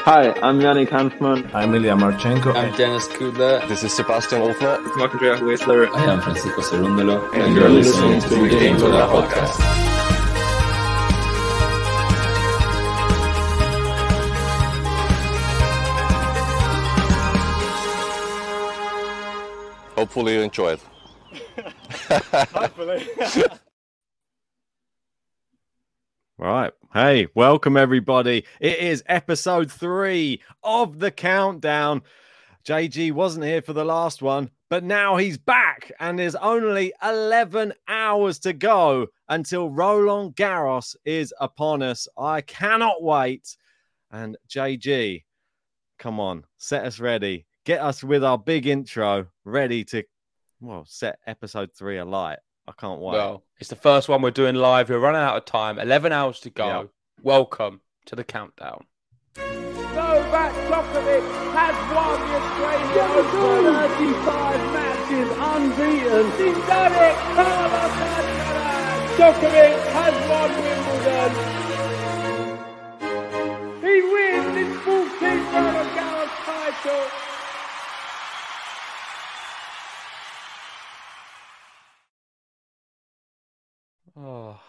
Hi, I'm Yannick Hanfman. I'm Ilya Marchenko. I'm Dennis Kudla. This is Sebastian Olfner. It's Mark Andrea Huesler. I am Francisco Cerundolo. And you're listening to the Game Toda Podcast. Hopefully you enjoy it. Hopefully. Right. Hey, welcome everybody. It is episode 3 of The Countdown. JG wasn't here for the last one, but now he's back and there's only 11 hours to go until Roland Garros is upon us. I cannot wait. And JG, come on, set us ready. Get us with our big intro ready to, well, set episode 3 alight. I can't wait. Well, it's the first one we're doing live. We're running out of time. 11 hours to go. Yep. Welcome to the countdown. Novak Djokovic has won the Australian Open. 35 matches unbeaten. He's done it. Djokovic has won Wimbledon. He wins his 14th Roland Garros title. Oh,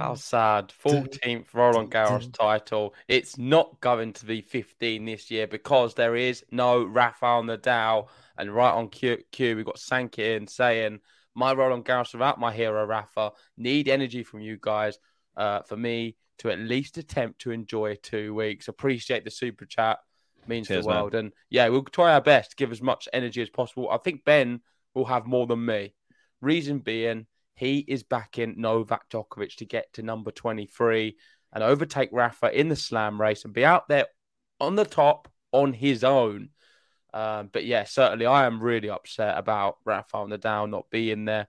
how sad. 14th Roland Garros title. It's not going to be 15 this year because there is no Rafael Nadal. And right on cue, we've got Sankin saying, my Roland Garros without my hero Rafa. Need energy from you guys for me to at least attempt to enjoy 2 weeks. Appreciate the super chat. Means cheers, the world. Man. And yeah, we'll try our best to give as much energy as possible. I think Ben will have more than me. Reason being, he is backing Novak Djokovic to get to number 23 and overtake Rafa in the slam race and be out there on the top on his own. But yeah, certainly I am really upset about Rafael Nadal not being there.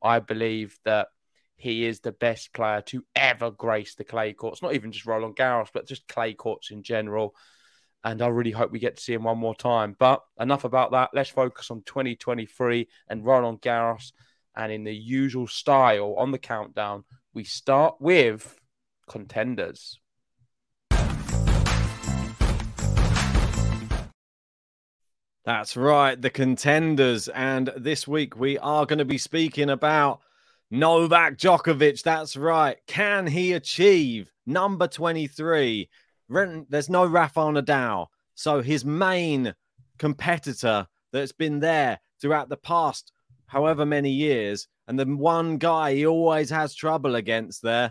I believe that he is the best player to ever grace the clay courts, not even just Roland Garros, but just clay courts in general. And I really hope we get to see him one more time. But enough about that. Let's focus on 2023 and Roland Garros. And in the usual style on the countdown, we start with contenders. That's right, the contenders. And this week we are going to be speaking about Novak Djokovic. That's right. Can he achieve number 23? There's no Rafael Nadal. So his main competitor that's been there throughout the past however many years, and the one guy he always has trouble against there,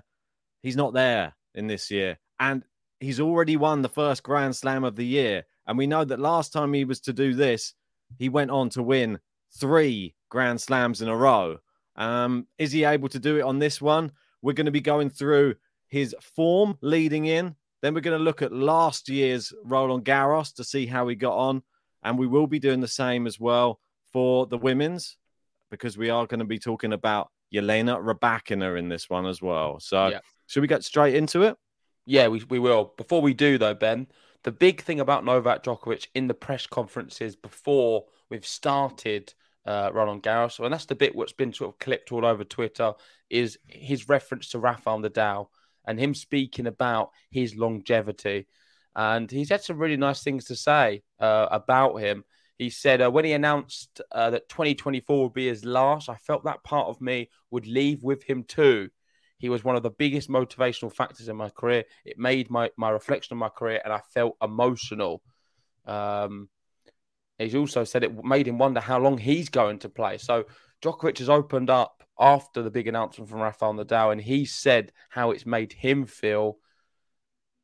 he's not there in this year. And he's already won the first Grand Slam of the year. And we know that last time he was to do this, he went on to win 3 Grand Slams in a row. Is he able to do it on this one? We're going to be going through his form leading in. Then we're going to look at last year's Roland Garros to see how he got on. And we will be doing the same as well for the women's, because we are going to be talking about Jelena Rybakina in this one as well. So should we get straight into it? Yeah, we will. Before we do, though, Ben, the big thing about Novak Djokovic in the press conferences before we've started Roland Garros, and that's the bit what's been sort of clipped all over Twitter, is his reference to Rafael Nadal and him speaking about his longevity. And he's had some really nice things to say about him. He said, when he announced that 2024 would be his last, I felt that part of me would leave with him too. He was one of the biggest motivational factors in my career. It made my reflection on my career, and I felt emotional. He's also said it made him wonder how long he's going to play. So Djokovic has opened up after the big announcement from Rafael Nadal, and he said how it's made him feel.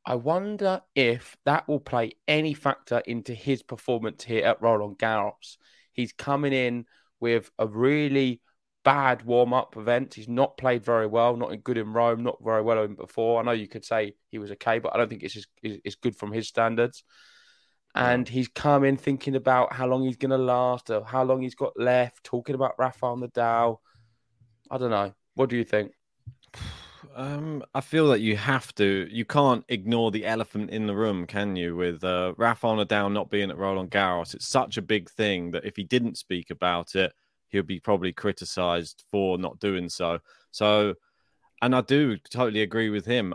I wonder if that will play any factor into his performance here at Roland Garros. He's coming in with a really bad warm-up event. He's not played very well, not good in Rome, not very well before. I know you could say he was okay, but I don't think it's good from his standards. And he's come in thinking about how long he's going to last, or how long he's got left, talking about Rafael Nadal. I don't know. What do you think? I feel that you can't ignore the elephant in the room, can you? With Rafael Nadal not being at Roland Garros, it's such a big thing that if he didn't speak about it, he'll be probably criticised for not doing so. So, and I do totally agree with him.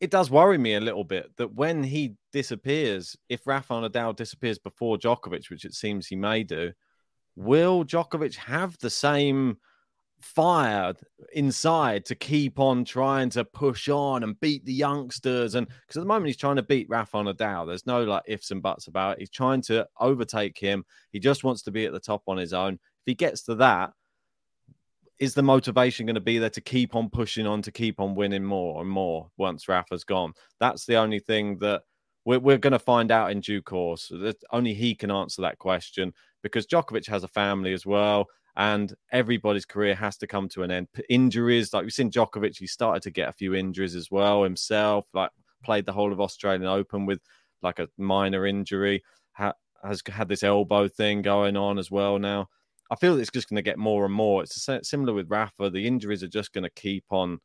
It does worry me a little bit that when he disappears, if Rafael Nadal disappears before Djokovic, which it seems he may do, will Djokovic have the same fire inside to keep on trying to push on and beat the youngsters? And because at the moment he's trying to beat Rafael Nadal, there's no ifs and buts about it. He's trying to overtake him. He just wants to be at the top on his own. If he gets to that, is the motivation going to be there to keep on pushing on, to keep on winning more and more once Rafa's gone? That's the only thing that we're going to find out in due course. Only he can answer that question, because Djokovic has a family as well, and everybody's career has to come to an end. Injuries, like we've seen Djokovic, he started to get a few injuries as well himself, like played the whole of Australian Open with like a minor injury, has had this elbow thing going on as well now. I feel it's just going to get more and more. It's similar with Rafa. The injuries are just going to keep on,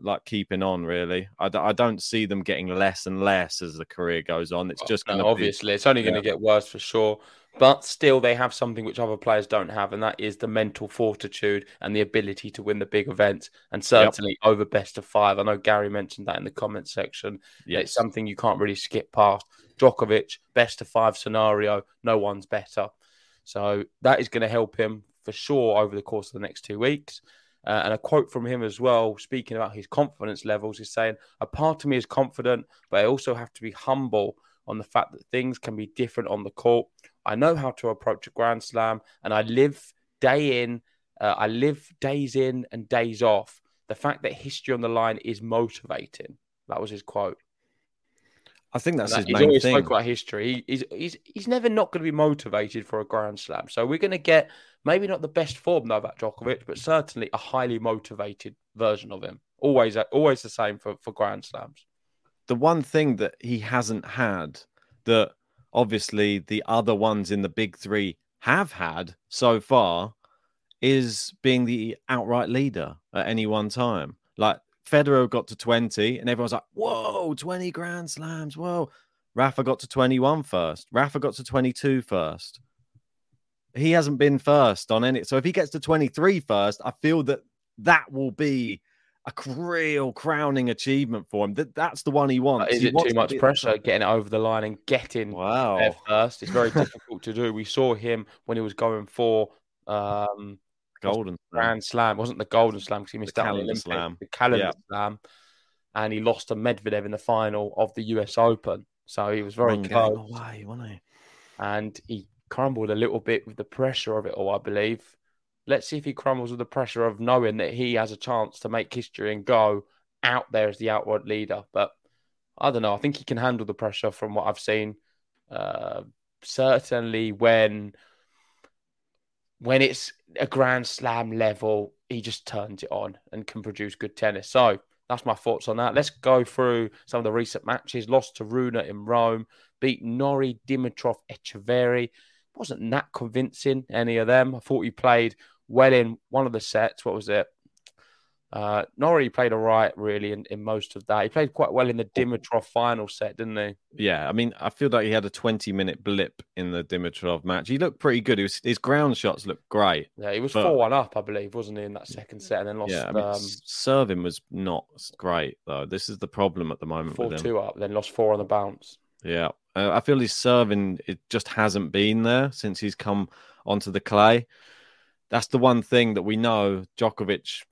like keeping on, really. I don't see them getting less and less as the career goes on. It's just going to obviously, it's only going to get worse for sure. But still, they have something which other players don't have, and that is the mental fortitude and the ability to win the big events, and certainly over best of five. I know Gary mentioned that in the comments section. Yes. It's something you can't really skip past. Djokovic, best of five scenario, no one's better. So that is going to help him for sure over the course of the next 2 weeks. And a quote from him as well, speaking about his confidence levels, is saying, "A part of me is confident, but I also have to be humble on the fact that things can be different on the court. I know how to approach a Grand Slam, and I live days in and days off. The fact that history on the line is motivating." That was his quote. I think that's his main thing. He's always spoke about history. He's never not going to be motivated for a Grand Slam. So we're going to get maybe not the best form Novak Djokovic, but certainly a highly motivated version of him. Always the same for Grand Slams. The one thing that he hasn't had that obviously the other ones in the big three have had so far is being the outright leader at any one time. Like, Federer got to 20 and everyone's like, whoa, 20 Grand Slams. Whoa. Rafa got to 21 first. Rafa got to 22 first. He hasn't been first on any. So if he gets to 23 first, I feel that will be a real crowning achievement for him. That's the one he wants. Is it too much pressure getting it over the line and getting there first? It's very difficult to do. We saw him when he was going for... Golden Grand Slam. It wasn't the Golden Slam because he missed out on the Olympic Slam. The calendar slam, and he lost to Medvedev in the final of the US Open. So he was very close, away, wasn't he? And he crumbled a little bit with the pressure of it all, I believe. Let's see if he crumbles with the pressure of knowing that he has a chance to make history and go out there as the outright leader. But I don't know. I think he can handle the pressure from what I've seen. Certainly when it's a Grand Slam level, he just turns it on and can produce good tennis. So that's my thoughts on that. Let's go through some of the recent matches. Lost to Runa in Rome, beat Nori, Dimitrov, Echeverry. Wasn't that convincing, any of them. I thought he played well in one of the sets. What was it? Norrie played all right, really, in most of that. He played quite well in the Dimitrov final set, didn't he? Yeah, I mean, I feel like he had a 20-minute blip in the Dimitrov match. He looked pretty good. His ground shots looked great. Yeah, he was 4-1 up, I believe, wasn't he, in that second set, and then lost. Yeah, I mean, serving was not great, though. This is the problem at the moment with him. 4-2 up, then lost 4 on the bounce. Yeah, I feel his serving, it just hasn't been there since he's come onto the clay. That's the one thing that we know Djokovic,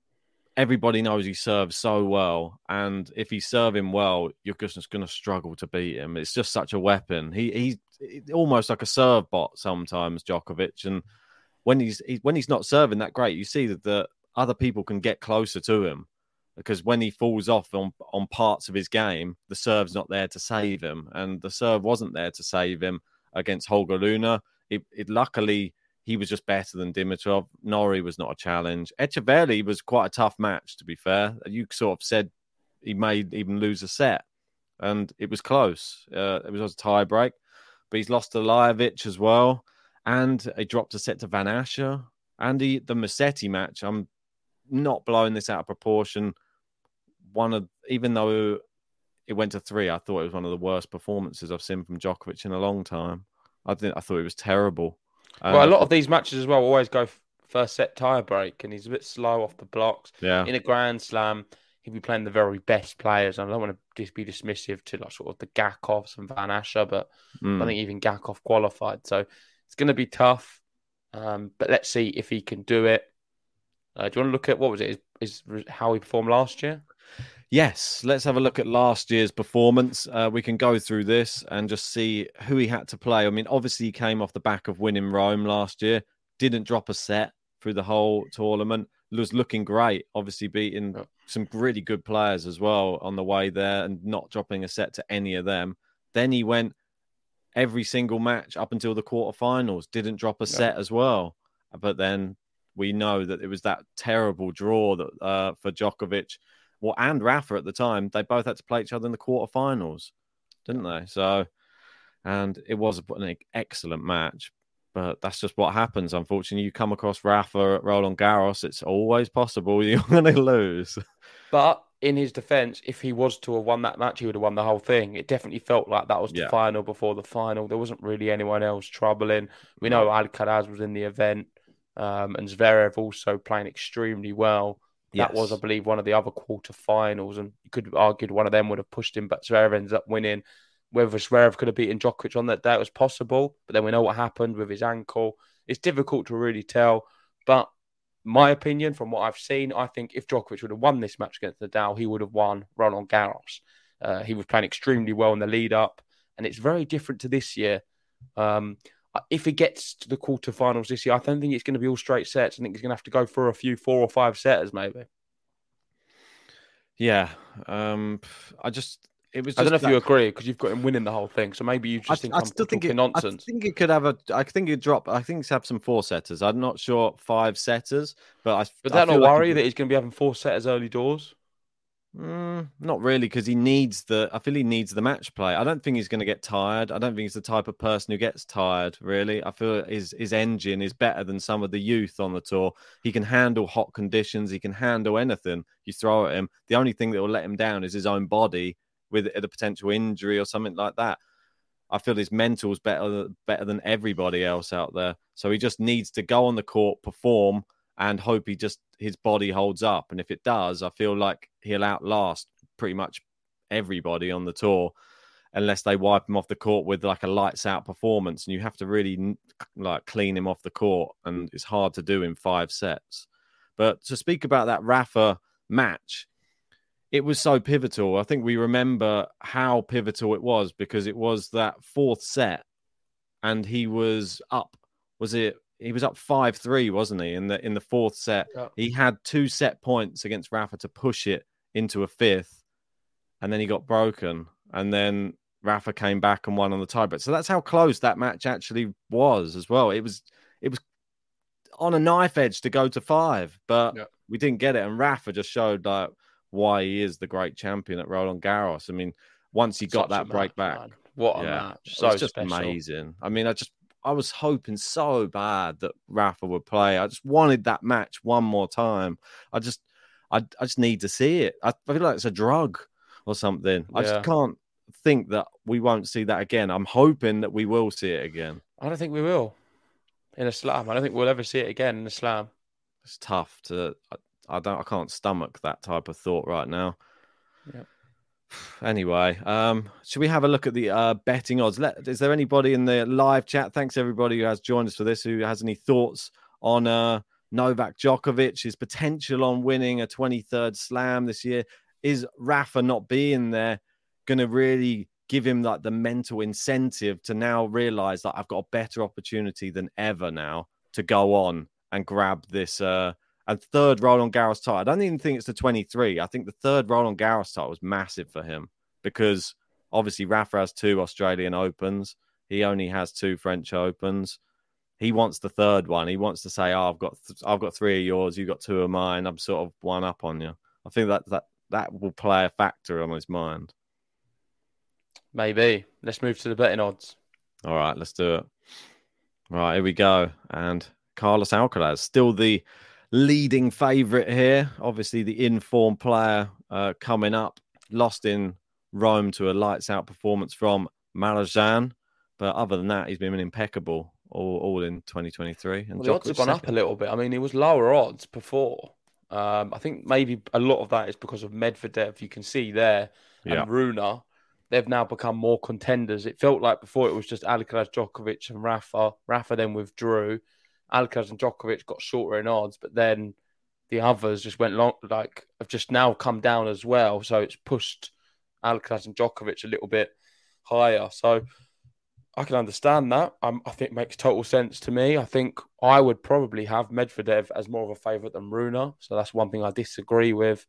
everybody knows he serves so well. And if he's serving well, you're just going to struggle to beat him. It's just such a weapon. He's almost like a serve bot sometimes, Djokovic. And when he's not serving that great, you see that the other people can get closer to him. Because when he falls off on parts of his game, the serve's not there to save him. And the serve wasn't there to save him against Holger Rune. It luckily... He was just better than Dimitrov. Norrie was not a challenge. Echeverri was quite a tough match, to be fair. You sort of said he may even lose a set. And it was close. It was a tie break. But he's lost to Lajovic as well. And he dropped a set to Van Ascher. And the Musetti match, I'm not blowing this out of proportion. Even though it went to 3, I thought it was one of the worst performances I've seen from Djokovic in a long time. I thought it was terrible. Well, a lot of these matches as well always go first set tie break, and he's a bit slow off the blocks. Yeah. In a Grand Slam, he'll be playing the very best players. And I don't want to just be dismissive to like sort of the Gakovs and Van Ascher, but I think even Gakov qualified. So it's going to be tough, but let's see if he can do it. Do you want to look at what was it? Is how he performed last year? Yes, let's have a look at last year's performance. We can go through this and just see who he had to play. I mean, obviously he came off the back of winning Rome last year, didn't drop a set through the whole tournament, was looking great, obviously beating some really good players as well on the way there and not dropping a set to any of them. Then he went every single match up until the quarterfinals, didn't drop a set as well. But then we know that it was that terrible draw that for Djokovic. Well, and Rafa at the time, they both had to play each other in the quarterfinals, didn't they? So, and it was an excellent match, but that's just what happens. Unfortunately, you come across Rafa at Roland Garros, it's always possible you're going to lose. But in his defense, if he was to have won that match, he would have won the whole thing. It definitely felt like that was the final before the final. There wasn't really anyone else troubling. We know Alcaraz was in the event, and Zverev also playing extremely well. That was, I believe, one of the other quarterfinals, and you could argue one of them would have pushed him, but Zverev ends up winning. Whether Zverev could have beaten Djokovic on that day, it was possible, but then we know what happened with his ankle. It's difficult to really tell, but my opinion, from what I've seen, I think if Djokovic would have won this match against Nadal, he would have won Roland Garros. He was playing extremely well in the lead-up, and it's very different to this year. If he gets to the quarterfinals this year, I don't think it's going to be all straight sets. I think he's going to have to go for a few 4 or 5 setters, maybe. Yeah. I don't know if you agree, because you've got him winning the whole thing. So maybe you just think nonsense. I think he's have some 4-setters. I'm not sure 5-setters, but that not worry that he's going to be having 4-setters early doors. Not really, because I feel he needs the match play. I don't think he's going to get tired. I don't think he's the type of person who gets tired, really. I feel his engine is better than some of the youth on the tour. He can handle hot conditions. He can handle anything you throw at him. The only thing that will let him down is his own body with a potential injury or something like that. I feel his mental's better than everybody else out there. So he just needs to go on the court, perform, and hope his body holds up. And if it does, I feel like he'll outlast pretty much everybody on the tour unless they wipe him off the court with like a lights out performance. And you have to really like clean him off the court. And it's hard to do in 5 sets. But to speak about that Rafa match, it was so pivotal. I think we remember how pivotal it was because it was that 4th set and he was up. He was up 5-3, wasn't he? In the 4th set, he had 2 set points against Rafa to push it into a 5th, and then he got broken, and then Rafa came back and won on the tiebreak. So that's how close that match actually was as well. It was on a knife edge to go to 5, but we didn't get it. And Rafa just showed like why he is the great champion at Roland Garros. I mean, once he got that break back, man. What a match! So it was just special. Amazing. I mean, I was hoping so bad that Rafa would play. I just wanted that match one more time. I I just need to see it. I feel like it's a drug or something. Yeah. I just can't think that we won't see that again. I'm hoping that we will see it again. I don't think we will in Islam. I don't think we'll ever see it again in Islam. It's tough to. I can't stomach that type of thought right now. Yeah. Anyway, should we have a look at the betting odds? Is there anybody in the live chat? Thanks everybody who has joined us for this. Who has any thoughts on Novak Djokovic, his potential on winning a 23rd Slam this year? Is Rafa not being there going to really give him like the mental incentive to now realize that I've got a better opportunity than ever now to go on and grab this and third Roland Garros title? I don't even think it's the 23. I think the third Roland Garros title was massive for him because obviously Rafa has 2 Australian Opens. He only has 2 French Opens. He wants the third one. He wants to say, oh, I've got 3 of yours. You've got 2 of mine. I'm sort of one up on you. I think that will play a factor on his mind. Maybe. Let's move to the betting odds. All right, let's do it. All right, here we go. And Carlos Alcaraz, still the leading favourite here. Obviously, the in-form player coming up. Lost in Rome to a lights-out performance from Marjan. But other than that, he's been impeccable all in 2023. And well, the odds have gone up a little bit. I mean, it was lower odds before. I think maybe a lot of that is because of Medvedev. You can see there. Yeah. And Runa. They've now become more contenders. It felt like before it was just Alcaraz, Djokovic and Rafa. Rafa then withdrew. Alcaraz and Djokovic got shorter in odds, but then the others just went long, like have just now come down as well. So it's pushed Alcaraz and Djokovic a little bit higher. So I can understand that. I think it makes total sense to me. I think I would probably have Medvedev as more of a favourite than Runa. So that's one thing I disagree with.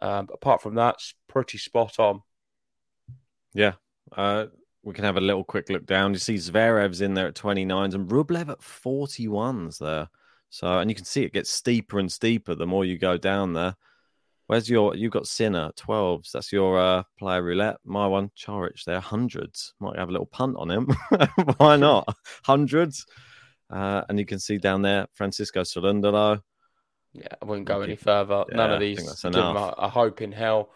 But apart from that, it's pretty spot on. Yeah. We can have a little quick look down. You see Zverev's in there at 29s and Rublev at 41s there. So, and you can see it gets steeper and steeper the more you go down there. Where's you've got Sinner, 12s. That's your player roulette. My one, Charic there, 100s. Might have a little punt on him. Why not? 100s. And you can see down there, Francisco Cerundolo. Yeah, I wouldn't go any further. Yeah, none of these. I hope in hell.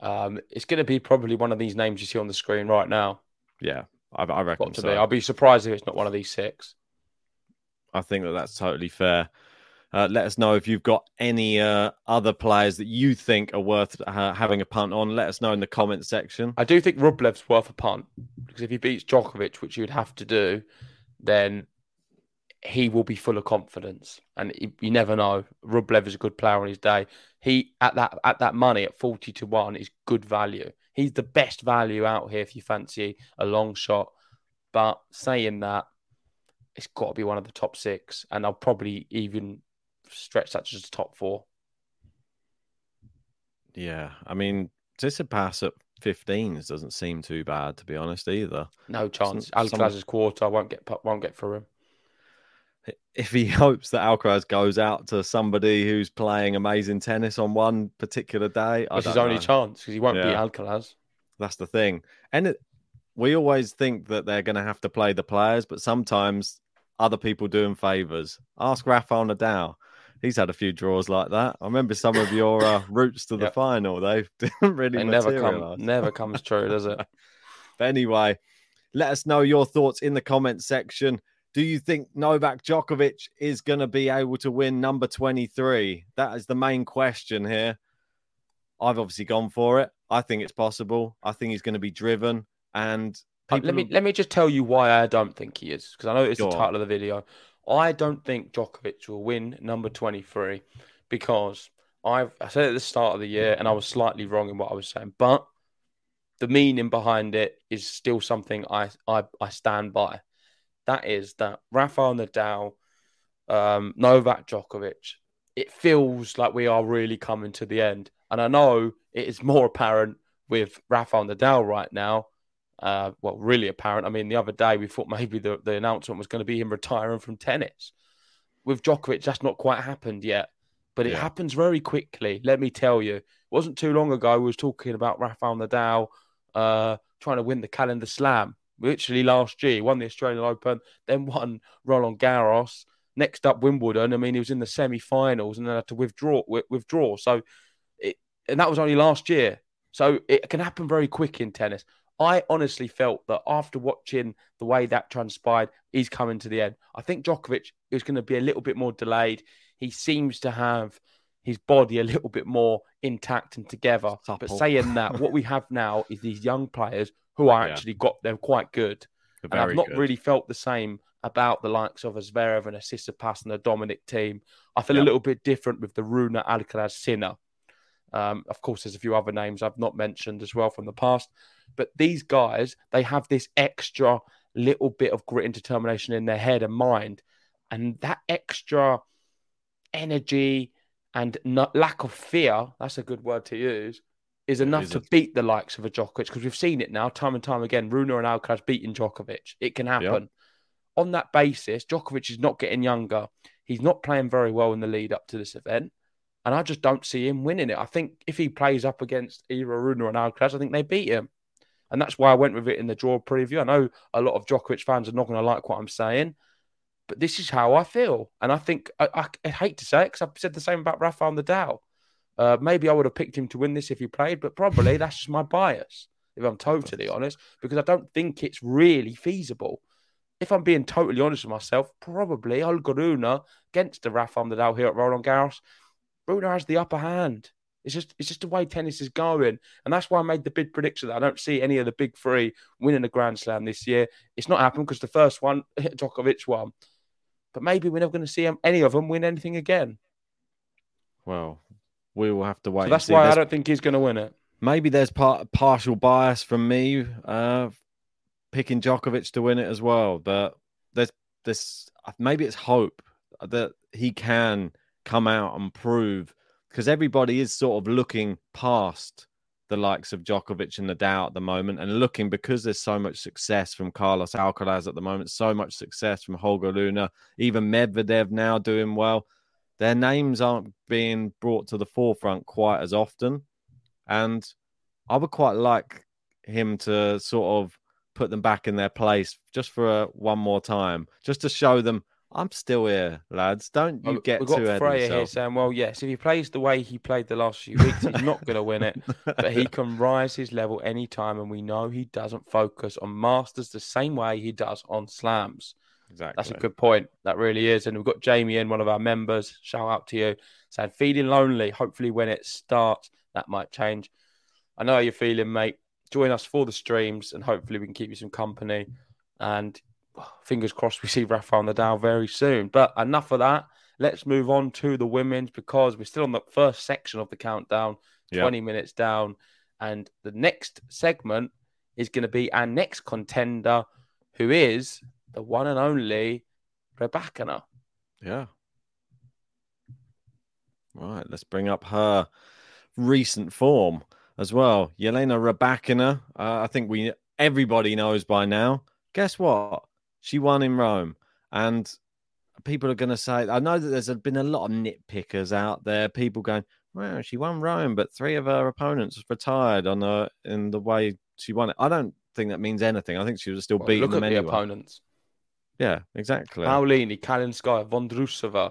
It's going to be probably one of these names you see on the screen right now. Yeah, I reckon so. I'll be surprised if it's not one of these 6. I think that's totally fair. Let us know if you've got any other players that you think are worth having a punt on. Let us know in the comment section. I do think Rublev's worth a punt because if he beats Djokovic, which you'd have to do, then he will be full of confidence. And you never know. Rublev is a good player on his day. He at that money at 40-1 is good value. He's the best value out here if you fancy a long shot. But saying that, it's got to be one of the top 6. And I'll probably even stretch that to just top 4. Yeah. I mean, Tsitsipas at 15s doesn't seem too bad, to be honest, either. No chance. Alcaraz's quarter won't get through him. If he hopes that Alcaraz goes out to somebody who's playing amazing tennis on one particular day, that's his only chance because he won't beat Alcaraz. That's the thing, and we always think that they're going to have to play the players, but sometimes other people do him favors. Ask Rafael Nadal; he's had a few draws like that. I remember some of your routes to the final; they didn't really materialize. Never comes true, does it? But anyway, let us know your thoughts in the comment section. Do you think Novak Djokovic is going to be able to win number 23? That is the main question here. I've obviously gone for it. I think it's possible. I think he's going to be driven. And let me just tell you why I don't think he is, because I know it's the title of the video. I don't think Djokovic will win number 23 because I said at the start of the year and I was slightly wrong in what I was saying, but the meaning behind it is still something I stand by. That is that Rafael Nadal, Novak Djokovic, it feels like we are really coming to the end. And I know it is more apparent with Rafael Nadal right now. Well, really apparent. I mean, the other day we thought maybe the announcement was going to be him retiring from tennis. With Djokovic, that's not quite happened yet. But it happens very quickly, let me tell you. It wasn't too long ago we were talking about Rafael Nadal trying to win the calendar slam. Literally last year, he won the Australian Open, then won Roland Garros. Next up, Wimbledon. I mean, he was in the semi-finals and then had to withdraw. So and that was only last year. So it can happen very quick in tennis. I honestly felt that after watching the way that transpired, he's coming to the end. I think Djokovic is going to be a little bit more delayed. He seems to have his body a little bit more intact and together. Supple. But saying that, what we have now is these young players who are actually they're quite good. And I've not really felt the same about the likes of a Zverev and a Tsitsipas and a Dominic team. I feel a little bit different with the Rune, Alcaraz, Sinner. Of course, there's a few other names I've not mentioned as well from the past. But these guys, they have this extra little bit of grit and determination in their head and mind. And that extra energy and lack of fear, that's a good word to use, is enough to beat the likes of a Djokovic. Because we've seen it now time and time again. Rune and Alcaraz beating Djokovic. It can happen. On that basis, Djokovic is not getting younger. He's not playing very well in the lead up to this event. And I just don't see him winning it. I think if he plays up against either Rune or Alcaraz, I think they beat him. And that's why I went with it in the draw preview. I know a lot of Djokovic fans are not going to like what I'm saying, but this is how I feel. And I think, I hate to say it because I've said the same about Rafael Nadal. Maybe I would have picked him to win this if he played, but probably that's just my bias, if I'm totally honest, because I don't think it's really feasible. If I'm being totally honest with myself, probably Holger Rune against the Rafael Nadal here at Roland Garros. Rune has the upper hand. It's just the way tennis is going. And that's why I made the big prediction that I don't see any of the big three winning a Grand Slam this year. It's not happened because the first one, Djokovic won. But maybe we're never going to see any of them win anything again. Well, we will have to wait. So that's why I don't think he's going to win it. Maybe there's partial bias from me picking Djokovic to win it as well. But there's maybe it's hope that he can come out and prove, because everybody is sort of looking past the likes of Djokovic and Nadal at the moment, and looking, because there's so much success from Carlos Alcaraz at the moment, so much success from Holger Rune, even Medvedev now doing well. Their names aren't being brought to the forefront quite as often. And I would quite like him to sort of put them back in their place just for one more time, just to show them, I'm still here, lads. Don't you get too ahead of yourself. We've got Freya here saying, well, yes, if he plays the way he played the last few weeks, he's not going to win it. But he can rise his level any time, and we know he doesn't focus on Masters the same way he does on Slams. Exactly. That's a good point. That really is. And we've got Jamie in, one of our members. Shout out to you. Saying, feeling lonely. Hopefully when it starts, that might change. I know how you're feeling, mate. Join us for the streams, and hopefully we can keep you some company. And fingers crossed we see Rafael Nadal very soon. But enough of that. Let's move on to the women's, because we're still on the first section of the countdown, 20 minutes down. And the next segment is going to be our next contender, who is the one and only Rybakina. Yeah. Right, let's bring up her recent form as well. Jelena Rybakina, I think everybody knows by now. Guess what? She won in Rome, and people are going to say, I know that there's been a lot of nitpickers out there, people going, well, she won Rome, but three of her opponents retired in the way she won it. I don't think that means anything. I think she was still beating them anyway. Look at the opponents. Yeah, exactly. Paolini, Kalinskaya, Vondrousova,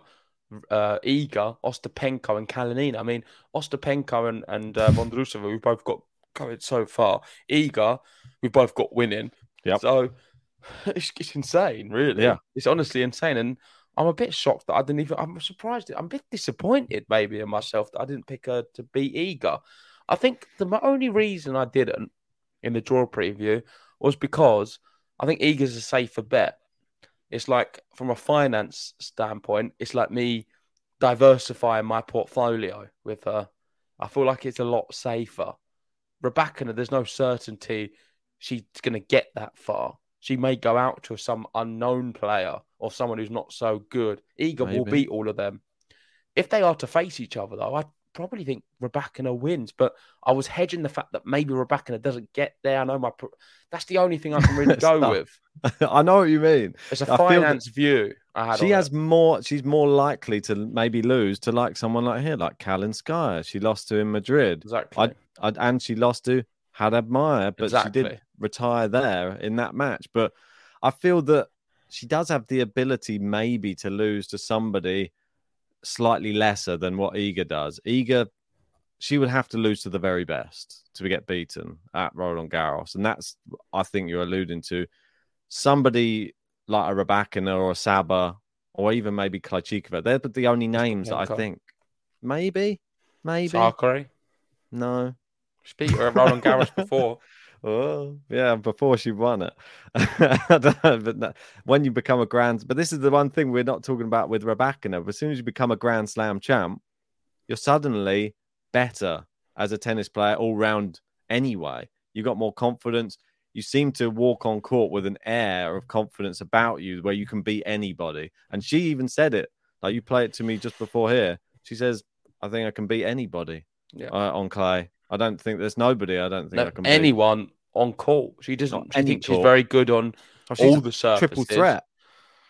Iga, Ostapenko and Kalinina. I mean, Ostapenko and Vondrousova, we've both got going so far. Iga, we've both got winning. Yep. So it's insane, really. Yeah. It's honestly insane. And I'm a bit shocked that I'm surprised. I'm a bit disappointed maybe in myself that I didn't pick her to beat Iga. I think the only reason I didn't in the draw preview was because I think Iga's a safer bet. It's like, from a finance standpoint, it's like me diversifying my portfolio with her. I feel like it's a lot safer. Rybakina, there's no certainty she's going to get that far. She may go out to some unknown player or someone who's not so good. Iga will beat all of them. If they are to face each other, though, I probably think Rybakina wins, but I was hedging the fact that maybe Rybakina doesn't get there. I know that's the only thing I can really go with. I know what you mean. It's a finance view I had. She's more likely to maybe lose to like someone like here, like Kalinskaya. She lost to in Madrid. Exactly. And she lost to Haddad Meyer, but she did retire there in that match. But I feel that she does have the ability maybe to lose to somebody slightly lesser than what Iga does. Iga, she would have to lose to the very best to get beaten at Roland Garros. And that's, I think you're alluding to, somebody like a Rybakina or a Saba or even maybe Krejcikova. They're the only names that I think. Maybe. Zachary? No. She beat her at Roland Garros before. Oh, yeah, before she won it. I don't know, but no, when you become a grand... But this is the one thing we're not talking about with Rybakina. As soon as you become a Grand Slam champ, you're suddenly better as a tennis player all round anyway. You got more confidence. You seem to walk on court with an air of confidence about you where you can beat anybody. And she even said it. Like, you play it to me just before here. She says, I think I can beat anybody on clay. I don't think there's nobody. I don't think I can beat anyone on court. She doesn't. She thinks she's very good on all the surfaces. Triple threat.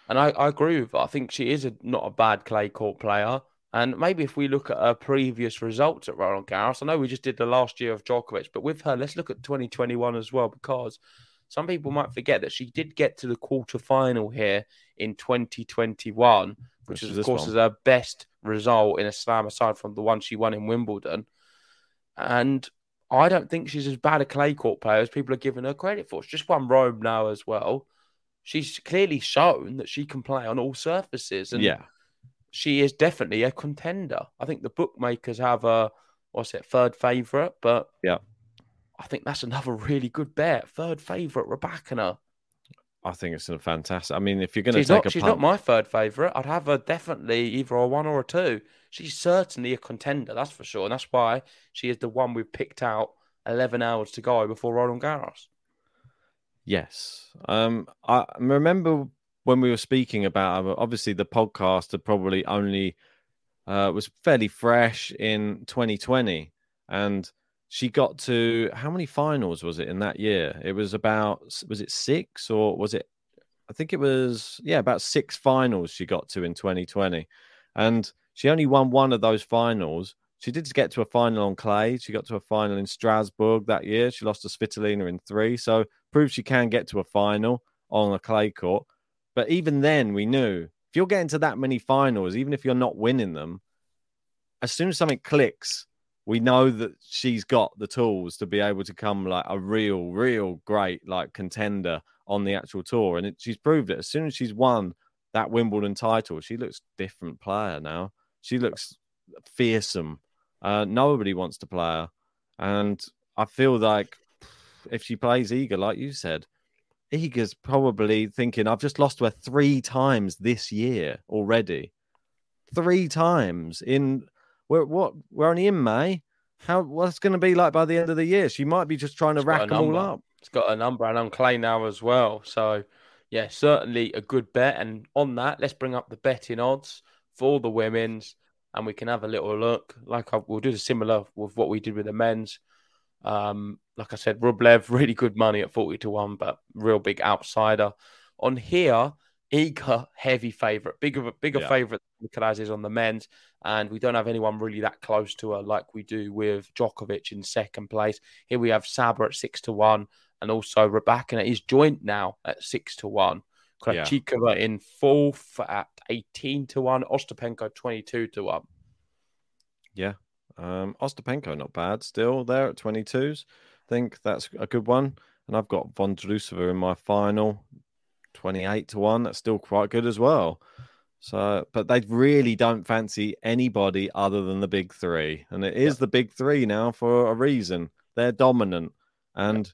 And I agree with her. I think she is not a bad clay court player. And maybe if we look at her previous results at Roland Garros, I know we just did the last year of Djokovic, but with her, let's look at 2021 as well, because some people might forget that she did get to the quarterfinal here in 2021, which is, of course, is her best result in a slam aside from the one she won in Wimbledon. And I don't think she's as bad a clay court player as people are giving her credit for. She's just won Rome now as well. She's clearly shown that she can play on all surfaces. And she is definitely a contender. I think the bookmakers have a, third favourite, but I think that's another really good bet. Third favourite, Rybakina. I think it's a fantastic... I mean, if you're going to take a punt... She's not my third favourite. I'd have her definitely either a 1 or a 2. She's certainly a contender, that's for sure. And that's why she is the one we picked out 11 hours to go before Roland Garros. Yes. I remember when we were speaking about... Obviously, the podcast had probably only... was fairly fresh in 2020. And she got to... How many finals was it in that year? It was about... Was it 6 or was it... I think it was... Yeah, about 6 finals she got to in 2020. And... She only won one of those finals. She did get to a final on clay. She got to a final in Strasbourg that year. She lost to Svitolina in 3. So proves she can get to a final on a clay court. But even then, we knew if you're getting to that many finals, even if you're not winning them, as soon as something clicks, we know that she's got the tools to be able to come like a real great like contender on the actual tour. And she's proved it. As soon as she's won that Wimbledon title, she looks different player now. She looks fearsome. Nobody wants to play her. And I feel like if she plays Iga, like you said, Iga's probably thinking, I've just lost to her 3 times this year already. 3 times in... We're only in May. What's going to be like by the end of the year? She might be just trying to rack them all up. It's got a number and on clay now as well. So, yeah, certainly a good bet. And on that, let's bring up the betting odds for the women's, and we can have a little look. We'll do the similar with what we did with the men's. Like I said, Rublev, really good money at 40-1, but real big outsider. On here, Iga, heavy favourite. Bigger favourite than Nicolás is on the men's, and we don't have anyone really that close to her like we do with Djokovic in second place. Here we have Saber at 6-1, and also Rybakina is joint now at 6-1. Krejcikova in 4th at 18-1. Ostapenko 22-1. Yeah. Ostapenko not bad. Still there at 22s. I think that's a good one. And I've got Vondrousova in my final 28-1. That's still quite good as well. So, but they really don't fancy anybody other than the big 3. And it is the big 3 now for a reason. They're dominant. And...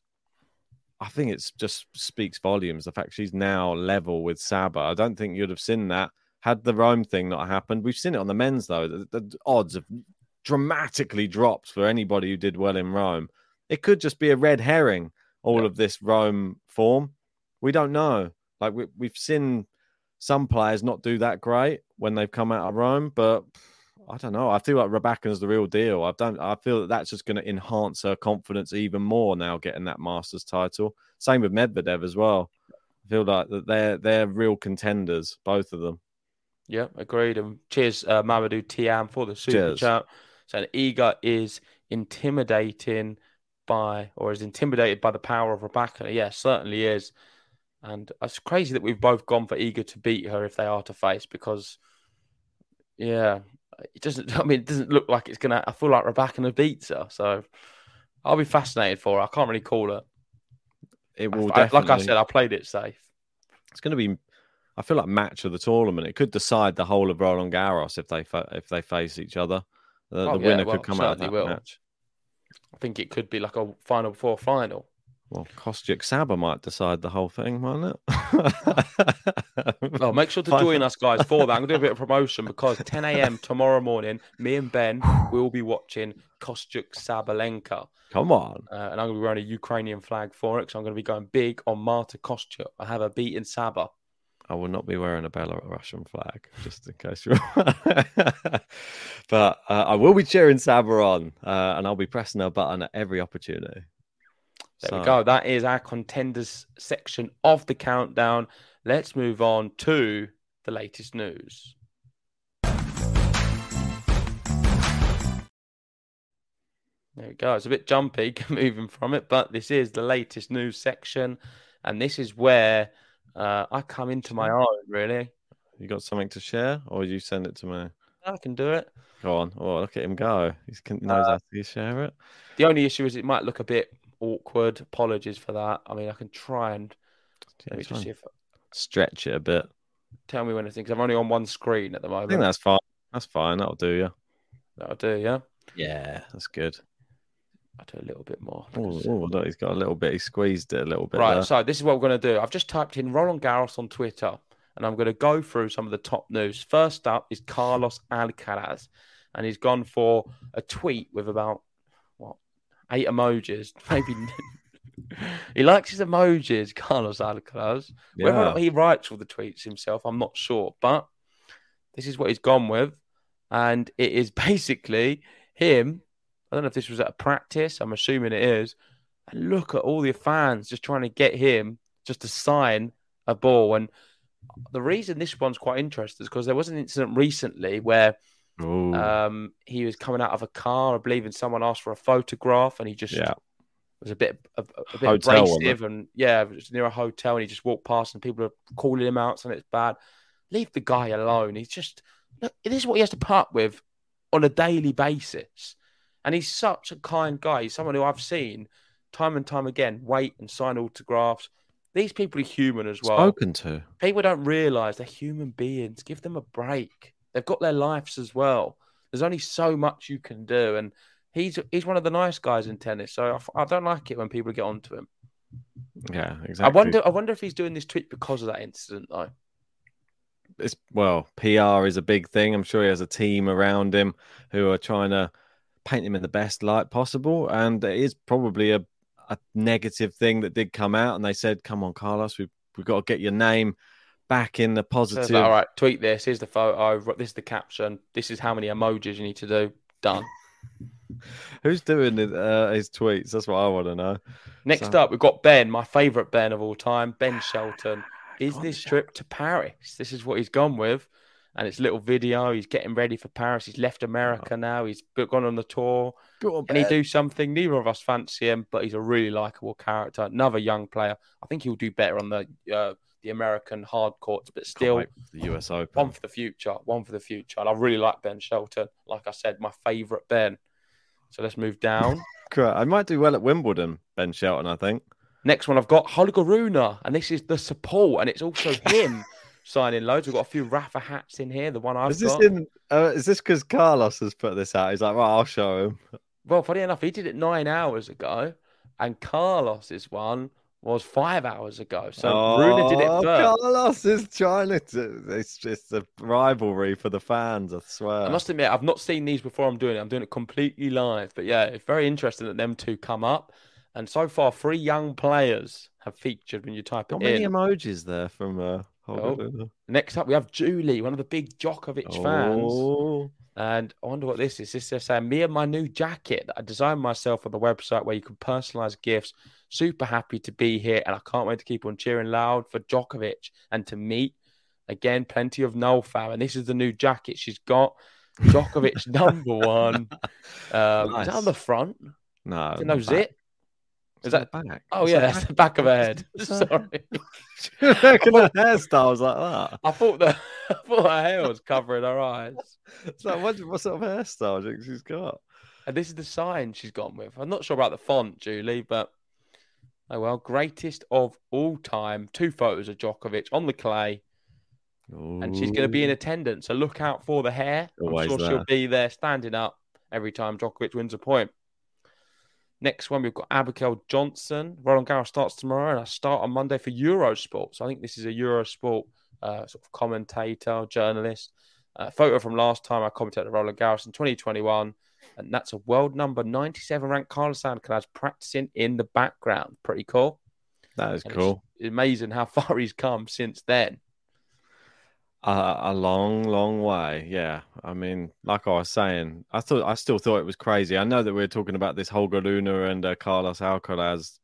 I think it just speaks volumes. The fact she's now level with Saba. I don't think you'd have seen that had the Rome thing not happened. We've seen it on the men's, though. The odds have dramatically dropped for anybody who did well in Rome. It could just be a red herring, all of this Rome form. We don't know. Like we've seen some players not do that great when they've come out of Rome, but I don't know. I feel like Rybakina's the real deal. I feel that that's just going to enhance her confidence even more now, getting that Masters title. Same with Medvedev as well. I feel like that they're real contenders, both of them. Yeah, agreed. And cheers, Mamadou Tiam, for the super chat. So Iga is intimidated by the power of Rybakina. Yeah, certainly is. And it's crazy that we've both gone for Iga to beat her if they are to face, because it doesn't. I mean, it doesn't look like it's gonna. I feel like Rabakina beats her, so I'll be fascinated for her. I can't really call it. It will definitely. Like I said, I played it safe. It's going to be. I feel like match of the tournament. It could decide the whole of Roland Garros if they face each other. The winner could come out of that match. I think it could be like a final before final. Well, Kostya Tsaba might decide the whole thing, mightn't it? Well, make sure to join us, guys, for that. I'm going to do a bit of promotion because 10 a.m. tomorrow morning, me and Ben will be watching Kostya Sabalenka. Come on. And I'm going to be wearing a Ukrainian flag for it, so I'm going to be going big on Marta Kostyuk. I have her beaten Saba. I will not be wearing a Belarusian flag, just in case you're... But I will be cheering Saba on, and I'll be pressing her button at every opportunity. There we go. That is our contenders section of the countdown. Let's move on to the latest news. There we go. It's a bit jumpy moving from it, but this is the latest news section. And this is where I come into my own, really. You got something to share, or you send it to me? I can do it. Go on. Oh, look at him go. He knows how to share it. The only issue is it might look a bit awkward. Apologies for that. I mean, I can try and just see if stretch it a bit. Tell me when to think, because I'm only on one screen at the moment. I think that's fine. That's fine. That'll do, yeah. That'll do, yeah. Yeah, that's good. I'll do a little bit more. Oh, look, he's got a little bit. He squeezed it a little bit. Right, there. So this is what we're going to do. I've just typed in Roland Garros on Twitter, and I'm going to go through some of the top news. First up is Carlos Alcaraz, and he's gone for a tweet with about 8 emojis, maybe. He likes his emojis, Carlos Alcaraz. Yeah. Whether or not he writes all the tweets himself, I'm not sure. But this is what he's gone with. And it is basically him. I don't know if this was at a practice. I'm assuming it is. And look at all the fans just trying to get him just to sign a ball. And the reason this one's quite interesting is because there was an incident recently where he was coming out of a car, I believe, and someone asked for a photograph, and he just was a bit abrasive, and it was near a hotel, and he just walked past, and people are calling him out, saying it's bad. Leave the guy alone. He's just this is what he has to put up with on a daily basis, and he's such a kind guy. He's someone who I've seen time and time again wait and sign autographs. These people are human as well. Spoken to. People don't realise they're human beings. Give them a break. They've got their lives as well. There's only so much you can do. And he's one of the nice guys in tennis. So I don't like it when people get onto him. Yeah, exactly. I wonder if he's doing this tweet because of that incident, though. PR is a big thing. I'm sure he has a team around him who are trying to paint him in the best light possible. And it is probably a negative thing that did come out. And they said, come on, Carlos, we've got to get your name back in the positive. All right, tweet this. Here's the photo. This is the caption. This is how many emojis you need to do. Done. Who's doing his tweets? That's what I want to know. Next up, we've got Ben, my favourite Ben of all time, Ben Shelton. Business trip to Paris. This is what he's gone with. And it's a little video. He's getting ready for Paris. He's left America now. He's gone on the tour. Go on, Ben. Can he do something? Neither of us fancy him, but he's a really likeable character. Another young player. I think he'll do better on the American hard courts, but still the US Open. One for the future. And I really like Ben Shelton. Like I said, my favourite Ben. So let's move down. Correct. I might do well at Wimbledon, Ben Shelton, I think. Next one I've got Holger Rune, and this is the support, and it's also him signing loads. We've got a few Rafa hats in here. The one I've got. Is this because Carlos has put this out? He's like, right, I'll show him. Well, funny enough, he did it 9 hours ago, and Carlos's one was 5 hours ago. So Rune did it first. Carlos is trying to... It's just a rivalry for the fans, I swear. I must admit, I've not seen these before I'm doing it. I'm doing it completely live. But yeah, it's very interesting that them two come up. And so far, 3 young players have featured when you type it in. How many emojis there from... Next up, we have Julie, one of the big Djokovic fans. And I wonder what this is. This is saying, me and my new jacket that I designed myself on the website where you can personalize gifts. Super happy to be here, and I can't wait to keep on cheering loud for Djokovic and to meet, again, plenty of Noel fam. And this is the new jacket she's got. Djokovic number 1. Nice. Is that on the front? No. Is it no zip? Is that back? Oh, yeah, that's the back of her head. Sorry. Her hairstyles like that. I thought her hair was covering her eyes. So I wonder what sort of hairstyle do you think she's got. And this is the sign she's gone with. I'm not sure about the font, Julie, but oh well. Greatest of all time. 2 photos of Djokovic on the clay. Ooh. And she's going to be in attendance. So look out for the hair. Always I'm sure she'll be there standing up every time Djokovic wins a point. Next one, we've got Abigail Johnson. Roland Garros starts tomorrow, and I start on Monday for Eurosport. So I think this is a Eurosport sort of commentator, journalist. Photo from last time I commented at Roland Garros in 2021, and that's a world number 97 ranked Carlos Alcaraz practicing in the background. Pretty cool. That is cool. It's amazing how far he's come since then. A long, long way. Yeah. I mean, like I was saying, I still thought it was crazy. I know that we're talking about this Holger Rune and Carlos Alcaraz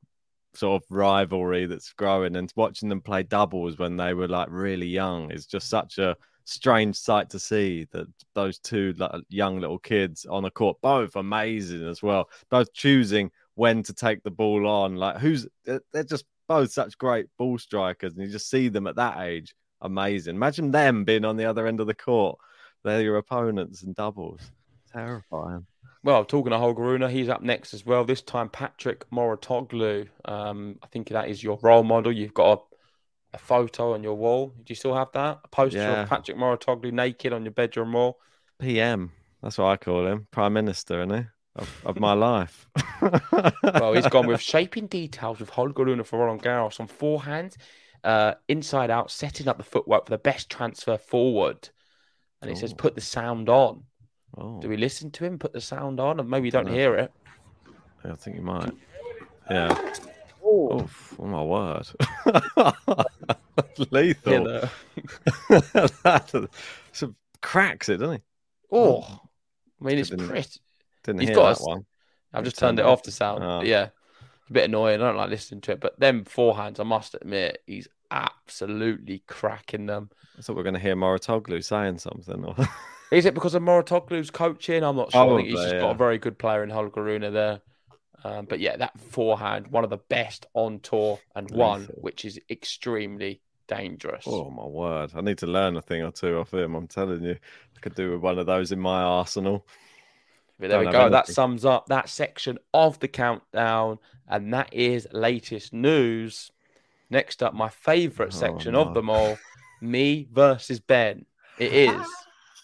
sort of rivalry that's growing, and watching them play doubles when they were like really young is just such a strange sight to see, that those two young little kids on the court, both amazing as well, both choosing when to take the ball on. Like they're just both such great ball strikers, and you just see them at that age. Amazing. Imagine them being on the other end of the court. They're your opponents in doubles. Terrifying. Well, talking to Holger Rune, he's up next as well. This time, Patrick Mouratoglou. I think that is your role model. You've got a photo on your wall. Do you still have that? A poster of Patrick Mouratoglou naked on your bedroom wall. PM. That's what I call him. Prime Minister, isn't he? Of my life. Well, he's gone with shaping details with Holger Rune for Roland Garros on forehand. Inside out, setting up the footwork for the best transfer forward. And it says, put the sound on. Oh. Do we listen to him, put the sound on? And maybe you don't hear it. Yeah, I think you might. Yeah. Oh my word. Lethal. Yeah, that cracks it, doesn't he? Oh. I mean, it's pretty. Didn't he's hear got that one. I've just turned it off to sound. Oh. Yeah. A bit annoying. I don't like listening to it, but them forehands, I must admit, he's absolutely cracking them. I thought we were going to hear Mouratoglou saying something. Or... Is it because of Moritoglu's coaching? I'm not sure. Probably, I think he's just got a very good player in Holger Rune there. But yeah, that forehand, one of the best on tour, and one which is extremely dangerous. Oh my word! I need to learn a thing or two off him. I'm telling you, I could do with one of those in my arsenal. But there we go. That sums up that section of the countdown. And that is latest news. Next up, my favourite section of them all, me versus Ben. It is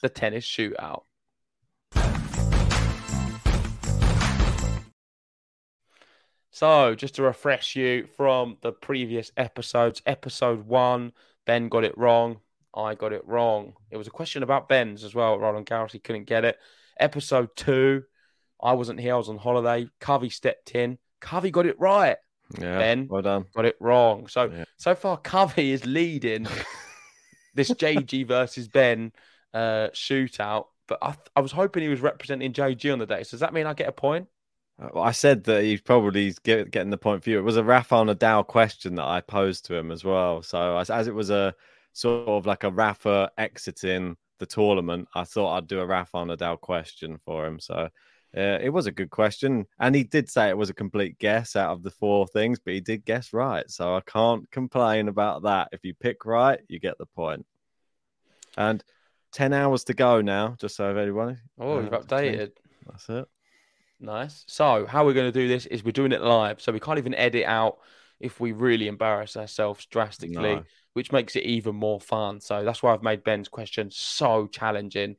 the tennis shootout. So just to refresh you from the previous episodes, episode 1, Ben got it wrong. I got it wrong. It was a question about Ben's as well. Roland Garros, he couldn't get it. Episode 2, I wasn't here. I was on holiday. Covey stepped in. Covey got it right. Yeah, Ben well done. Got it wrong. So far, Covey is leading this JG versus Ben shootout. But I was hoping he was representing JG on the day. So does that mean I get a point? Well, I said that he's probably getting the point for you. It was a Rafael Nadal question that I posed to him as well. So as it was a sort of like a Rafa exiting the tournament, I thought I'd do a Rafael Nadal question for him. So it was a good question, and he did say it was a complete guess out of the 4 things, but he did guess right, so I can't complain about that. If you pick right, you get the point. And 10 hours to go now, just so everybody... Oh, you've updated. That's it. Nice. So how we're going to do this is we're doing it live, so we can't even edit out if we really embarrass ourselves drastically, which makes it even more fun. So that's why I've made Ben's question so challenging.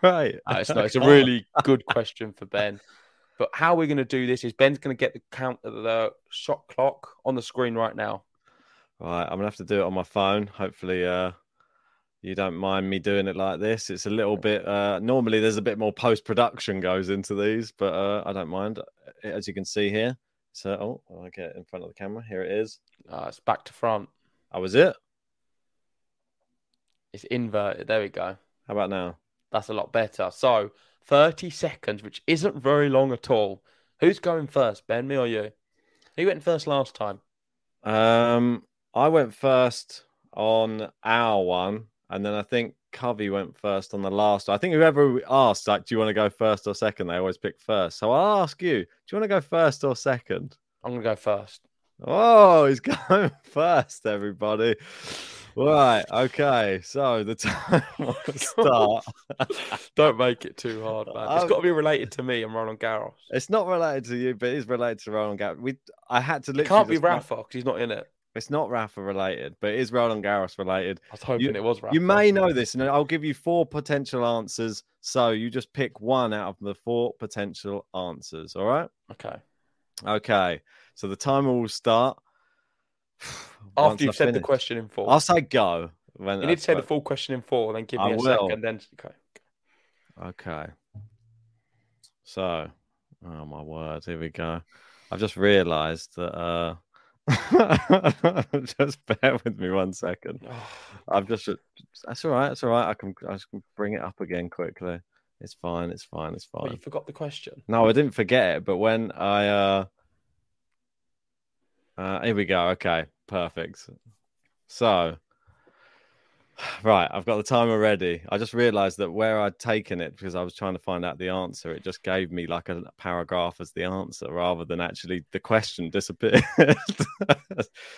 Great. It's a really good question for Ben. But how we're going to do this is Ben's going to get the count of the shot clock on the screen right now. Right, I'm going to have to do it on my phone. Hopefully you don't mind me doing it like this. It's a little bit... normally there's a bit more post-production goes into these, but I don't mind. As you can see here. So, I get it in front of the camera. Here it is. It's back to front. Oh, is it? It's inverted. There we go. How about now? That's a lot better. So, 30 seconds, which isn't very long at all. Who's going first, Ben, me or you? Who went first last time? I went first on our one, and then I think Covey went first on the last. I think whoever asked, like, do you want to go first or second? They always pick first. So I'll ask you, do you want to go first or second? I'm going to go first. Oh, he's going first, everybody. Right, okay. So the time will start. Don't make it too hard, man. It's got to be related to me and Roland Garros. It's not related to you, but it is related to Roland Garros. I had to literally. It can't be Rafa because he's not in it. It's not Rafa related, but it is Roland Garros related. I was hoping it was Rafa. You may know this, and I'll give you four potential answers. So you just pick one out of the four potential answers. All right. Okay. So the timer will start. After you've said the question in four. I'll say go. You need to say the full question in four, then give me a second. Then okay. So, oh my word, here we go. I've just realised that... just bear with me 1 second. That's all right. I can bring it up again quickly. It's fine. Well, you forgot the question. No, I didn't forget it, but when I... here we go. Okay, perfect. So, right, I've got the timer ready. I just realised that where I'd taken it, because I was trying to find out the answer, it just gave me like a paragraph as the answer rather than actually the question disappeared.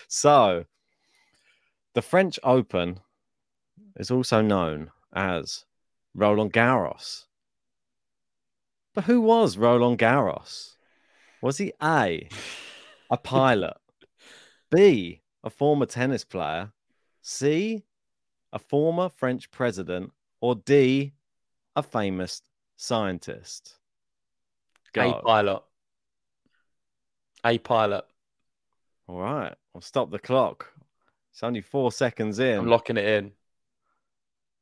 So, the French Open is also known as Roland Garros. But who was Roland Garros? Was he a pilot? B, a former tennis player. C, a former French president. Or D, a famous scientist. Go. A pilot. All right. I'll stop the clock. It's only 4 seconds in. I'm locking it in.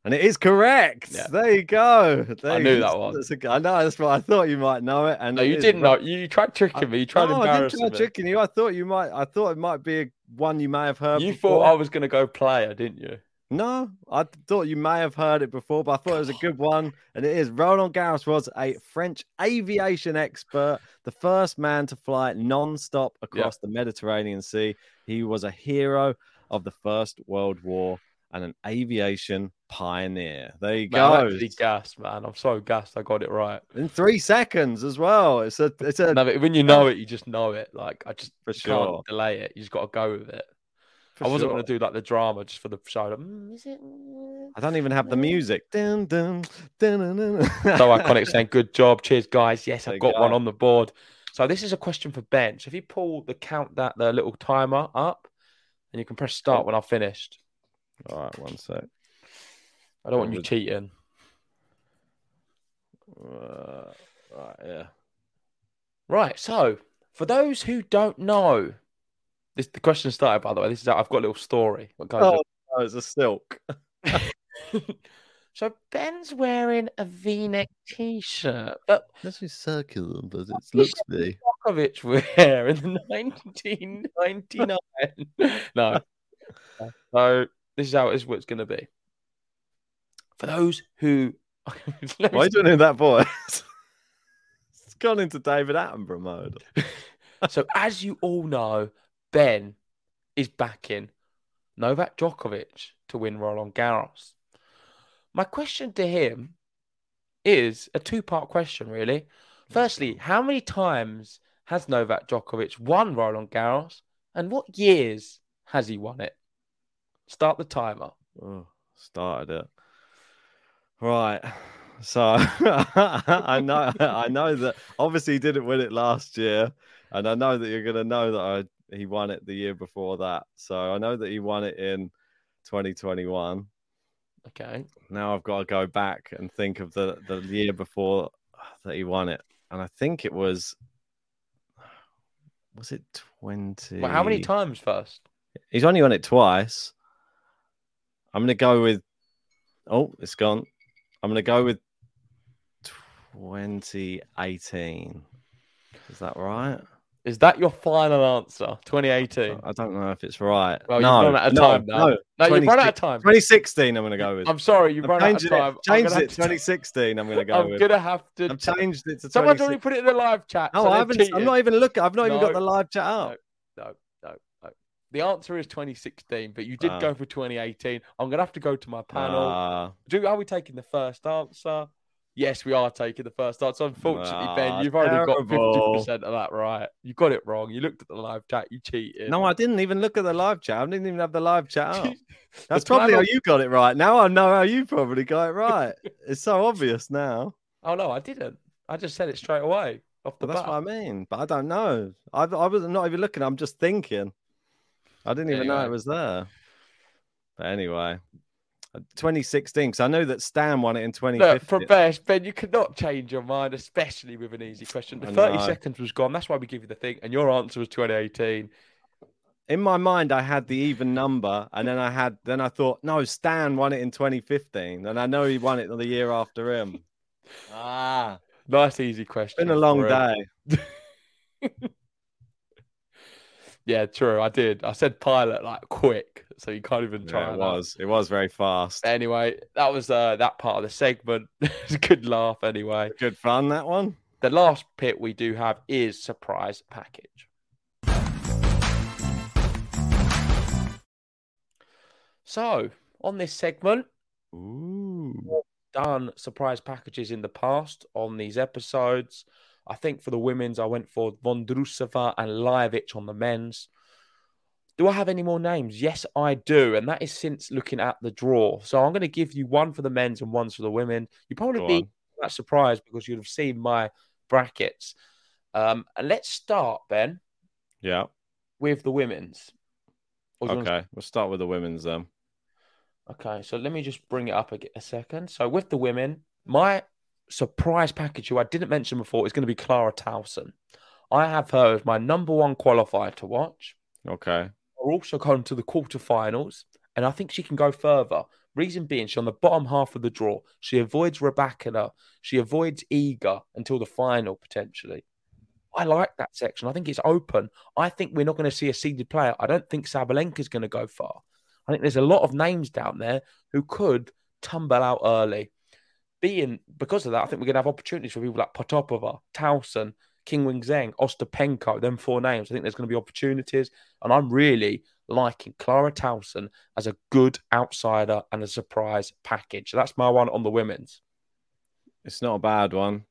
And it is correct. Yeah. There you go. I knew that one. I know. That's what I thought. You might know it. And no, you didn't know. You tried tricking me. You tried embarrassing me. I didn't try tricking you. I thought you might. I thought it might be one you may have heard. You before. Thought I was going to go player, didn't you? No, I thought you may have heard it before, but I thought it was a good one. And it is. Roland Garros was a French aviation expert, the first man to fly non-stop across the Mediterranean Sea. He was a hero of the First World War and an aviation pioneer. There you go. I'm actually gassed, man. I'm so gassed. I got it right in 3 seconds as well. It's a. No, when you know it, you just know it. Like can't delay it. You just got to go with it. I wasn't going to do like the drama just for the show. I don't even have the music. Dun, dun, dun, dun, dun. So iconic saying, "Good job, cheers, guys." Yes, I've got one on the board. So this is a question for Ben. So if you pull the little timer up, and you can press start when I've finished. All right, one sec. I don't want you cheating. Right, yeah. Right, so for those who don't know, the question started, by the way. This is I've got a little story. It's a silk. So Ben's wearing a V-neck T-shirt, but that's just circular, does it? Looks big. Djokovic wear in the 1999. No. So this is how it is. What it's going to be. For those who... Why are you doing that voice? It's gone into David Attenborough mode. So, as you all know, Ben is backing Novak Djokovic to win Roland Garros. My question to him is a two-part question, really. Firstly, how many times has Novak Djokovic won Roland Garros, and what years has he won it? Start the timer. Oh, started it. Right, so I know that obviously he didn't win it last year, and I know that you're going to know that he won it the year before that. So I know that he won it in 2021. Okay. Now I've got to go back and think of the year before that he won it, and I think it was it 20? Well, how many times first? He's only won it twice. I'm going to go with. Oh, it's gone. I'm going to go with 2018. Is that right? Is that your final answer? 2018? I don't know if it's right. Well, no, you've run out of time now. No, you've run out of time. 2016, I'm going to go with. I'm sorry, you've run out of time. Changed it to 2016, I'm going to go with. I'm going to have to. I've changed it to 2016. Someone's already put it in the live chat. No, so I haven't. I'm not even looking. I've not even got the live chat up. No. The answer is 2016, but you did go for 2018. I'm going to have to go to my panel. Are we taking the first answer? Yes, we are taking the first answer. Unfortunately, Ben, you've already got 50% of that right. You got it wrong. You looked at the live chat. You cheated. No, I didn't even look at the live chat. I didn't even have the live chat up. That's probably how you got it right. Now I know how you probably got it right. It's so obvious now. Oh, no, I didn't. I just said it straight away. That's what I mean. But I don't know. I was not even looking. I'm just thinking. I didn't even know it was there. But anyway, 2016, because I know that Stan won it in 2015. Look, from Ben, you cannot change your mind, especially with an easy question. The 30 seconds was gone. That's why we give you the thing. And your answer was 2018. In my mind, I had the even number, and then I thought, no, Stan won it in 2015, and I know he won it the year after him. Nice easy question. It's been a long day. Yeah, true. I did. I said pilot like quick, so you can't even try. It was very fast. Anyway, that was that part of the segment. It's a good laugh anyway. Good fun, that one. The last bit we do have is surprise package. So on this segment, done surprise packages in the past on these episodes. I think for the women's, I went for Vondrousova and Lajovic on the men's. Do I have any more names? Yes, I do. And that is since looking at the draw. So I'm going to give you one for the men's and one for the women. You'd probably be that surprised because you'd have seen my brackets. And let's start, Ben. Yeah. With the women's. Okay, we'll start with the women's then. Okay, so let me just bring it up a second. So with the women, my surprise package, who I didn't mention before, is going to be Clara Towson. I have her as my number one qualifier to watch. Okay. We're also going to the quarterfinals, and I think she can go further. Reason being, she's on the bottom half of the draw. She avoids Rybakina. She avoids Iga until the final, potentially. I like that section. I think it's open. I think we're not going to see a seeded player. I don't think Sabalenka's going to go far. I think there's a lot of names down there who could tumble out early. Because of that, I think we're going to have opportunities for people like Potapova, Towson, Qingwen Zheng, Ostapenko, them four names. I think there's going to be opportunities. And I'm really liking Clara Towson as a good outsider and a surprise package. So that's my one on the women's. It's not a bad one.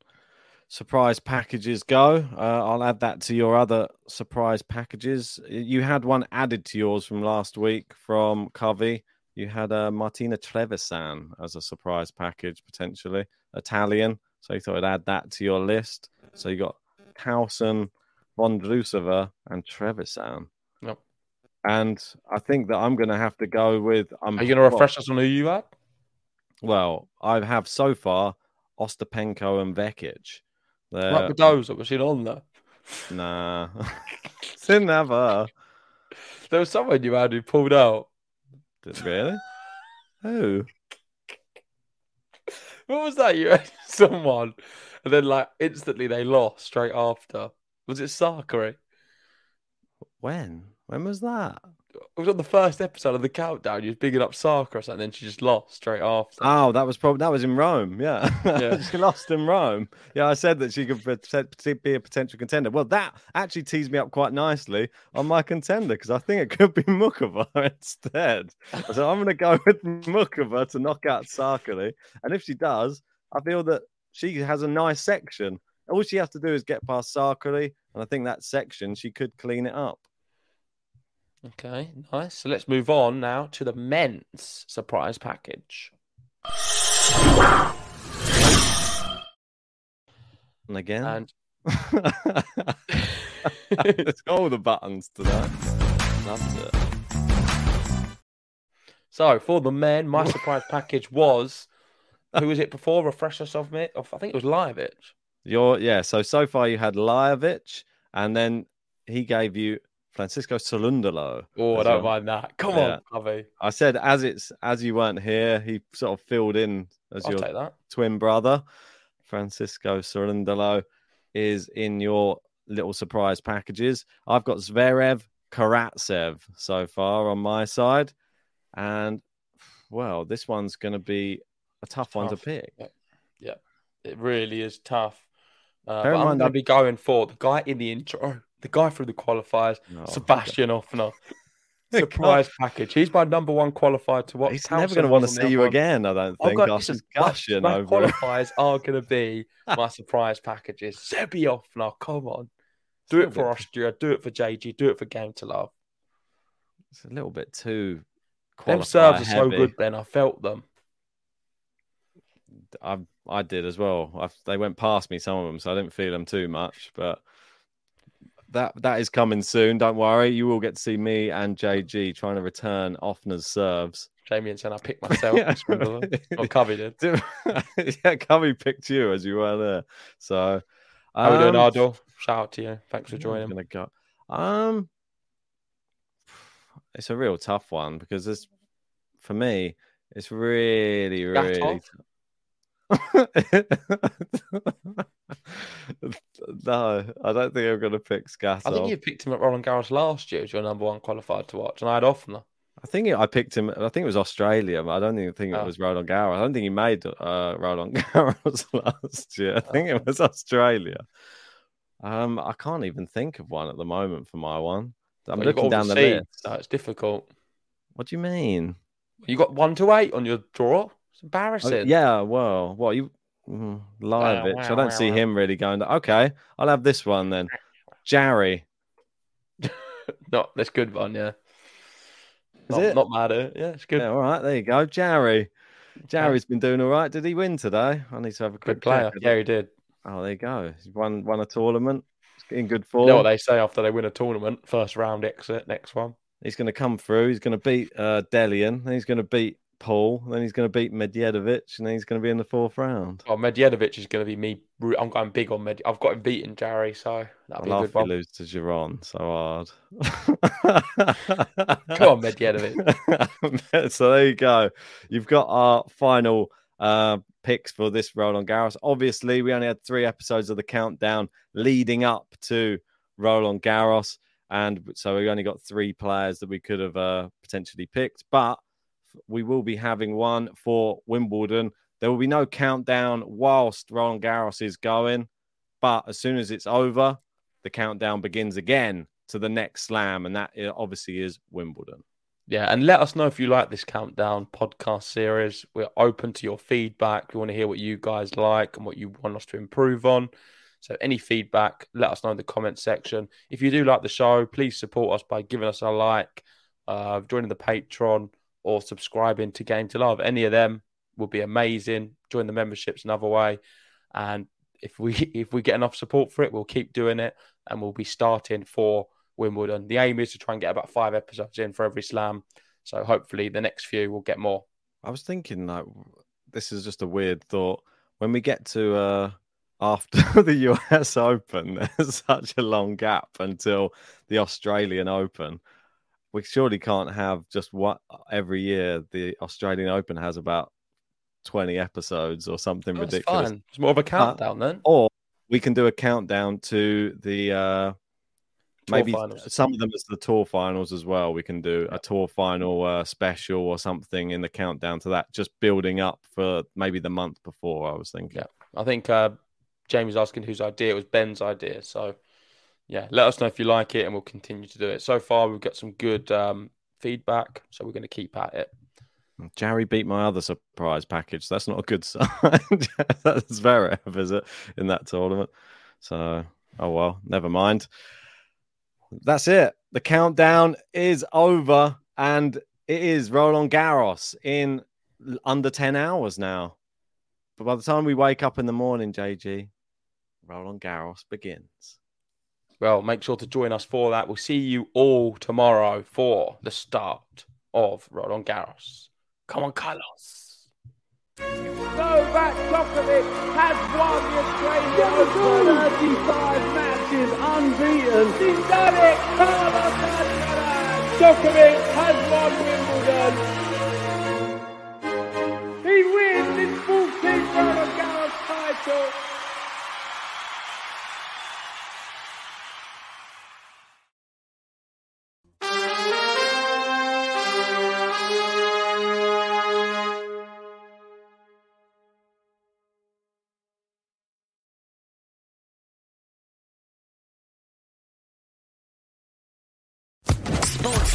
Surprise packages go. I'll add that to your other surprise packages. You had one added to yours from last week from Covey. You had Martina Trevisan as a surprise package, potentially. Italian. So you thought I'd add that to your list. So you got Towson, Vondrousova, and Trevisan. Yep. And I think that I'm going to have to go with... Are you going to refresh us on who you had? Well, I have so far Ostapenko and Vekic. Like Badoza, was she on there? Nah. Didn't have her. There was someone you had who pulled out. Really? Who? What was that? You had someone, and then instantly they lost straight after. Was it Sakari? When was that? It was on the first episode of the countdown. You was bigging up Sakari, and then she just lost straight after. Oh, that was in Rome. Yeah. She lost in Rome. Yeah, I said that she could be a potential contender. Well, that actually tees me up quite nicely on my contender because I think it could be Mukova instead. So I'm going to go with Mukova to knock out Sakari, and if she does, I feel that she has a nice section. All she has to do is get past Sakari, and I think that section she could clean it up. Okay, nice. So let's move on now to the men's surprise package. And again. It's all the buttons to that. Loves it. So for the men, my surprise package was, who was it before? Refresh us of it. I think it was Lajovic. So far you had Lajovic, and then he gave you Francisco Cerundolo. Oh, I don't mind that. Come on, Covey. I said as you weren't here, he sort of filled in as your twin brother. Francisco Cerundolo is in your little surprise packages. I've got Zverev, Karatsev so far on my side, and well, this one's going to be a tough one to pick. Yeah, it really is tough. But I'm going to be going for the guy in the intro. The guy through the qualifiers, Sebastian Hoffner. surprise package. He's my number one qualifier to watch. He's never going to want to see you again, I don't think. Oh, after gushing my over qualifiers are going to be my surprise packages. Sebiov now, come on. Do it for Austria. Do it for JG. Do it for Game to Love. It's a little bit too qualifier heavy. Them serves are so good, Ben. I felt them. I did as well. They went past me, some of them, so I didn't feel them too much. But that is coming soon. Don't worry. You will get to see me and JG trying to return Offner's serves. Jamie and Sen, I picked myself. Or Covey did. Yeah, Covey picked you as you were there. So, how we doing, Ardell? Shout out to you. Thanks for joining. It's a real tough one because this, for me, it's really, really tough. No, I don't think I'm going to pick Skatov. I think you picked him at Roland Garros last year as your number one qualified to watch, and I had Offner. I picked him. I think it was Australia, but I don't even think it was Roland Garros. I don't think he made Roland Garros last year. I think it was Australia. I can't even think of one at the moment for my one. I'm looking down the list. No, it's difficult. What do you mean? You got 1 to 8 on your draw. It's embarrassing. Lajovic. I don't see him really going to, okay, I'll have this one then. Jarry. Not this good one, yeah. Not mad at it. Yeah, it's good. Yeah, all right, there you go. Jarry. Jarry's been doing all right. Did he win today? I need to have a quick player. Yeah, he did. Oh, there you go. He's won a tournament. He's in good form. You know what they say after they win a tournament, first round exit, next one. He's going to come through. He's going to beat Delian. He's going to beat Paul, then he's going to beat Medvedev, and then he's going to be in the 4th round. Oh, Medvedev is going to be me. I'm going big on Medvedev. I've got him beaten, Jarry, so that'll be a good one. I love you lose to Giron so hard. Come on, Medvedev. So there you go. You've got our final picks for this Roland Garros. Obviously, we only had 3 episodes of the countdown leading up to Roland Garros, and so we only got 3 players that we could have potentially picked, but we will be having one for Wimbledon. There will be no countdown whilst Roland Garros is going, but as soon as it's over, the countdown begins again to the next slam, and that obviously is Wimbledon. Yeah, and let us know if you like this countdown podcast series. We're open to your feedback. We want to hear what you guys like and what you want us to improve on. So any feedback, let us know in the comment section. If you do like the show, please support us by giving us a like, joining the Patreon, or subscribing to Game to Love. Any of them will be amazing. Join the memberships another way. And if we get enough support for it, we'll keep doing it. And we'll be starting for Wimbledon. The aim is to try and get about 5 episodes in for every slam. So hopefully the next few we'll get more. I was thinking, like, this is just a weird thought. When we get to after the US Open, there's such a long gap until the Australian Open. We surely can't have just what every year the Australian Open has about 20 episodes or something ridiculous. Fine. It's more of a countdown then. Or we can do a countdown to the maybe finals. Some of them is the tour finals as well. We can do a tour final special or something in the countdown to that, just building up for maybe the month before, I was thinking. Yeah. I think Jamie's asking whose idea. It was Ben's idea. So yeah, let us know if you like it and we'll continue to do it. So far, we've got some good feedback, so we're going to keep at it. Jarry beat my other surprise package. That's not a good sign. That's Zverev, is it, in that tournament? So, oh well, never mind. That's it. The countdown is over and it is Roland Garros in under 10 hours now. But by the time we wake up in the morning, JG, Roland Garros begins. Well, make sure to join us for that. We'll see you all tomorrow for the start of Roland Garros. Come on, Carlos. Novak Djokovic has won the Australian Open. 35 matches unbeaten. He's done it. Carlos Alcaraz. Djokovic has won Wimbledon. He wins his 14th Roland Garros title. Sports